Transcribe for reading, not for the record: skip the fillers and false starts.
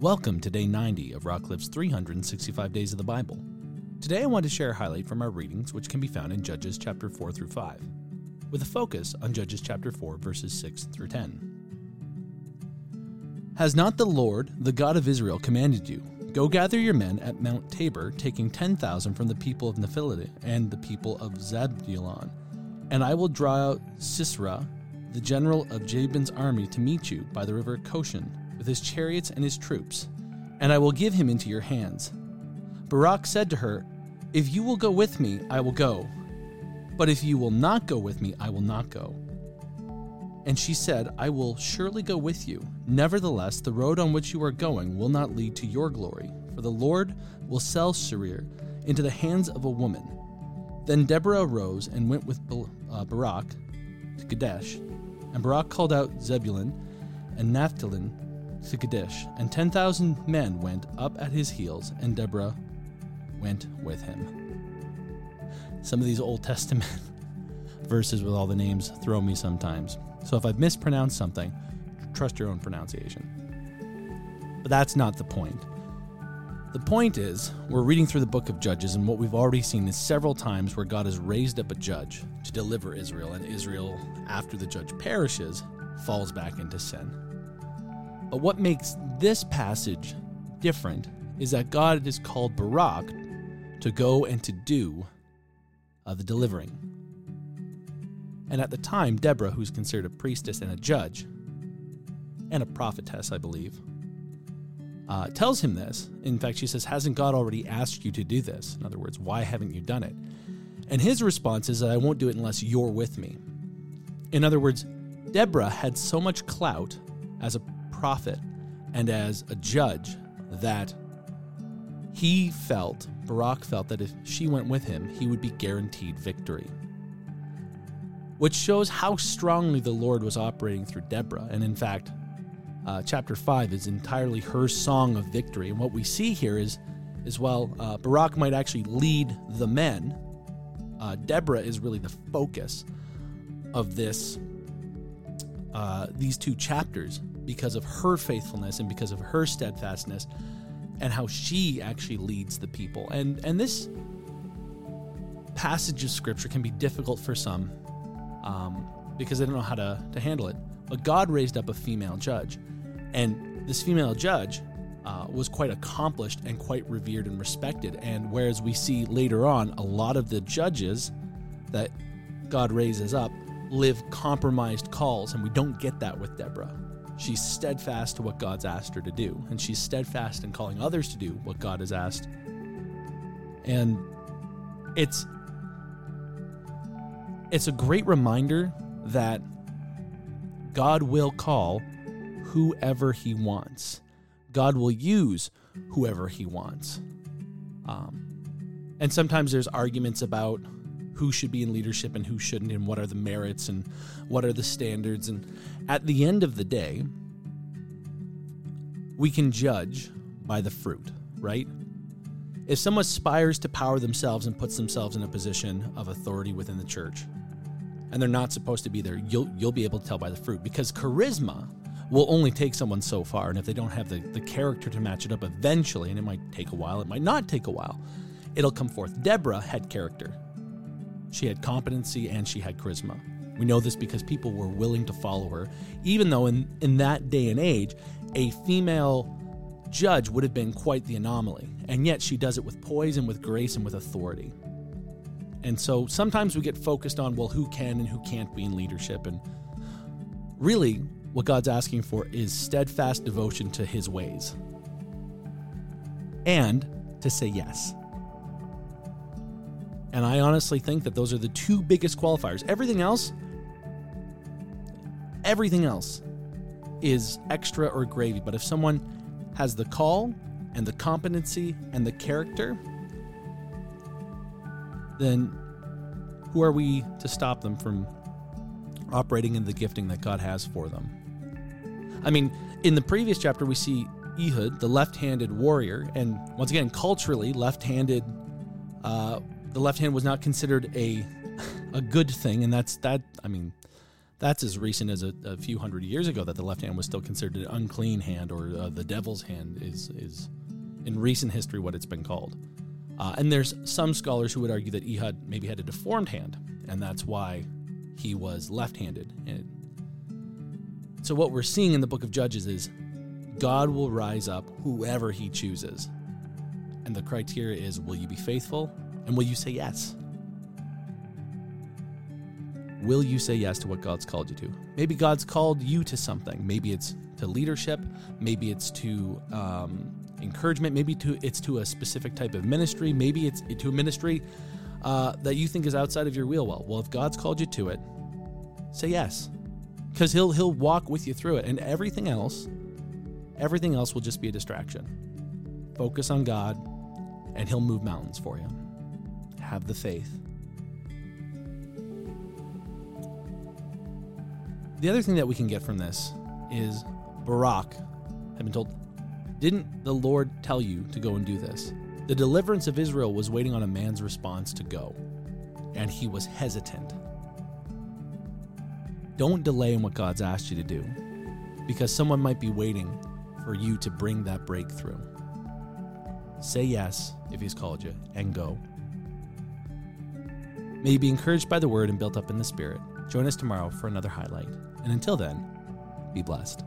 Welcome to Day 90 of Rockcliffe's 365 Days of the Bible. Today I want to share a highlight from our readings, which can be found in Judges chapter 4 through 5, with a focus on Judges chapter 4 verses 6 through 10. Has not the Lord, the God of Israel, commanded you, go gather your men at Mount Tabor, taking 10,000 from the people of Naphtali and the people of Zebulun, and I will draw out Sisera, the general of Jabin's army, to meet you by the river Kishon with his chariots and his troops, and I will give him into your hands. Barak said to her, If you will go with me, I will go. But if you will not go with me, I will not go. And she said, I will surely go with you. Nevertheless, the road on which you are going will not lead to your glory, for the Lord will sell Sisera into the hands of a woman. Then Deborah arose and went with Barak to Kadesh. And Barak called out Zebulun and Naphtali to Kadesh, and 10,000 men went up at his heels, and Deborah went with him. Some of these Old Testament verses with all the names throw me sometimes. So if I've mispronounced something, trust your own pronunciation. But that's not the point. The point is, we're reading through the book of Judges, and what we've already seen is several times where God has raised up a judge to deliver Israel, and Israel, after the judge perishes, falls back into sin. But what makes this passage different is that God has called Barak to go and to do the delivering. And at the time, Deborah, who's considered a priestess and a judge, and a prophetess, I believe, tells him this. In fact, she says, hasn't God already asked you to do this? In other words, why haven't you done it? And his response is that I won't do it unless you're with me. In other words, Deborah had so much clout as a prophet and as a judge that Barak felt that if she went with him, he would be guaranteed victory, which shows how strongly the Lord was operating through Deborah. And in fact, chapter 5 is entirely her song of victory. And what we see here is Barak might actually lead the men. Deborah is really the focus of these two chapters because of her faithfulness and because of her steadfastness and how she actually leads the people. And this passage of Scripture can be difficult for some because they don't know how to handle it. But God raised up a female judge, and this female judge was quite accomplished and quite revered and respected. And whereas we see later on, a lot of the judges that God raises up live compromised calls, and we don't get that with Deborah. She's steadfast to what God's asked her to do, and she's steadfast in calling others to do what God has asked. And it's a great reminder that God will call whoever he wants. God will use whoever he wants. And sometimes there's arguments about who should be in leadership and who shouldn't, and what are the merits and what are the standards. And at the end of the day, we can judge by the fruit, right? If someone aspires to power themselves and puts themselves in a position of authority within the church, and they're not supposed to be there, you'll be able to tell by the fruit, because charisma will only take someone so far, and if they don't have the character to match it up eventually, and it might take a while, it might not take a while, it'll come forth. Deborah had character. She had competency and she had charisma. We know this because people were willing to follow her, even though in that day and age, a female judge would have been quite the anomaly, and yet she does it with poise and with grace and with authority. And so sometimes we get focused on, well, who can and who can't be in leadership. And really, what God's asking for is steadfast devotion to his ways and to say yes. And I honestly think that those are the two biggest qualifiers. Everything else is extra or gravy. But if someone has the call and the competency and the character, then who are we to stop them from operating in the gifting that God has for them? I mean, in the previous chapter, we see Ehud, the left-handed warrior, and once again, culturally, left-handed. The left hand was not considered a good thing, and that's that. I mean, That's as recent as a few hundred years ago that the left hand was still considered an unclean hand, or the devil's hand is in recent history what it's been called. And there's some scholars who would argue that Ehud maybe had a deformed hand, and that's why he was left-handed. So what we're seeing in the book of Judges is God will rise up whoever he chooses. And the criteria is, will you be faithful? And will you say yes? Will you say yes to what God's called you to? Maybe God's called you to something. Maybe it's to leadership. Maybe it's to encouragement. Maybe it's to a specific type of ministry. Maybe it's to a ministry that you think is outside of your wheel well. Well, if God's called you to it, say yes. Because he'll walk with you through it. And everything else will just be a distraction. Focus on God, and he'll move mountains for you. Have the faith. The other thing that we can get from this is Barak had been told, didn't the Lord tell you to go and do this? The deliverance of Israel was waiting on a man's response to go, and he was hesitant. Don't delay in what God's asked you to do, because someone might be waiting for you to bring that breakthrough. Say yes if he's called you, and go. May you be encouraged by the word and built up in the spirit. Join us tomorrow for another highlight. And until then, be blessed.